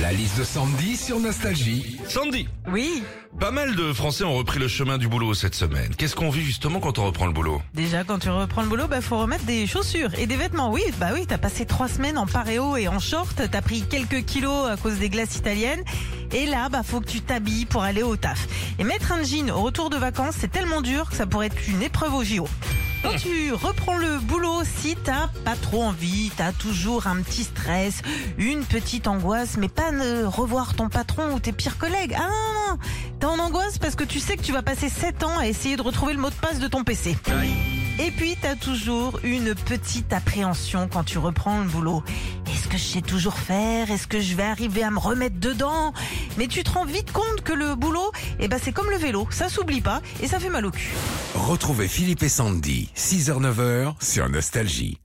La liste de Sandy sur Nostalgie. Sandy. Oui. Pas mal de Français ont repris le chemin du boulot cette semaine. Qu'est-ce qu'on vit justement quand on reprend le boulot? Déjà, quand tu reprends le boulot, faut remettre des chaussures et des vêtements. Oui, t'as passé 3 semaines en paréo et en short. T'as pris quelques kilos à cause des glaces italiennes. Et là, faut que tu t'habilles pour aller au taf. Et mettre un jean au retour de vacances, c'est tellement dur que ça pourrait être une épreuve au JO. Quand tu reprends le boulot, si t'as pas trop envie, t'as toujours un petit stress, une petite angoisse, mais pas de revoir ton patron ou tes pires collègues. Ah non, non, t'es en angoisse parce que tu sais que tu vas passer 7 ans à essayer de retrouver le mot de passe de ton PC. Et puis t'as toujours une petite appréhension quand tu reprends le boulot. Est-ce que je sais toujours faire? Est-ce que je vais arriver à me remettre dedans? Mais tu te rends vite compte que le boulot, c'est comme le vélo, ça s'oublie pas et ça fait mal au cul. Retrouvez Philippe et Sandy, 6h-9h sur Nostalgie.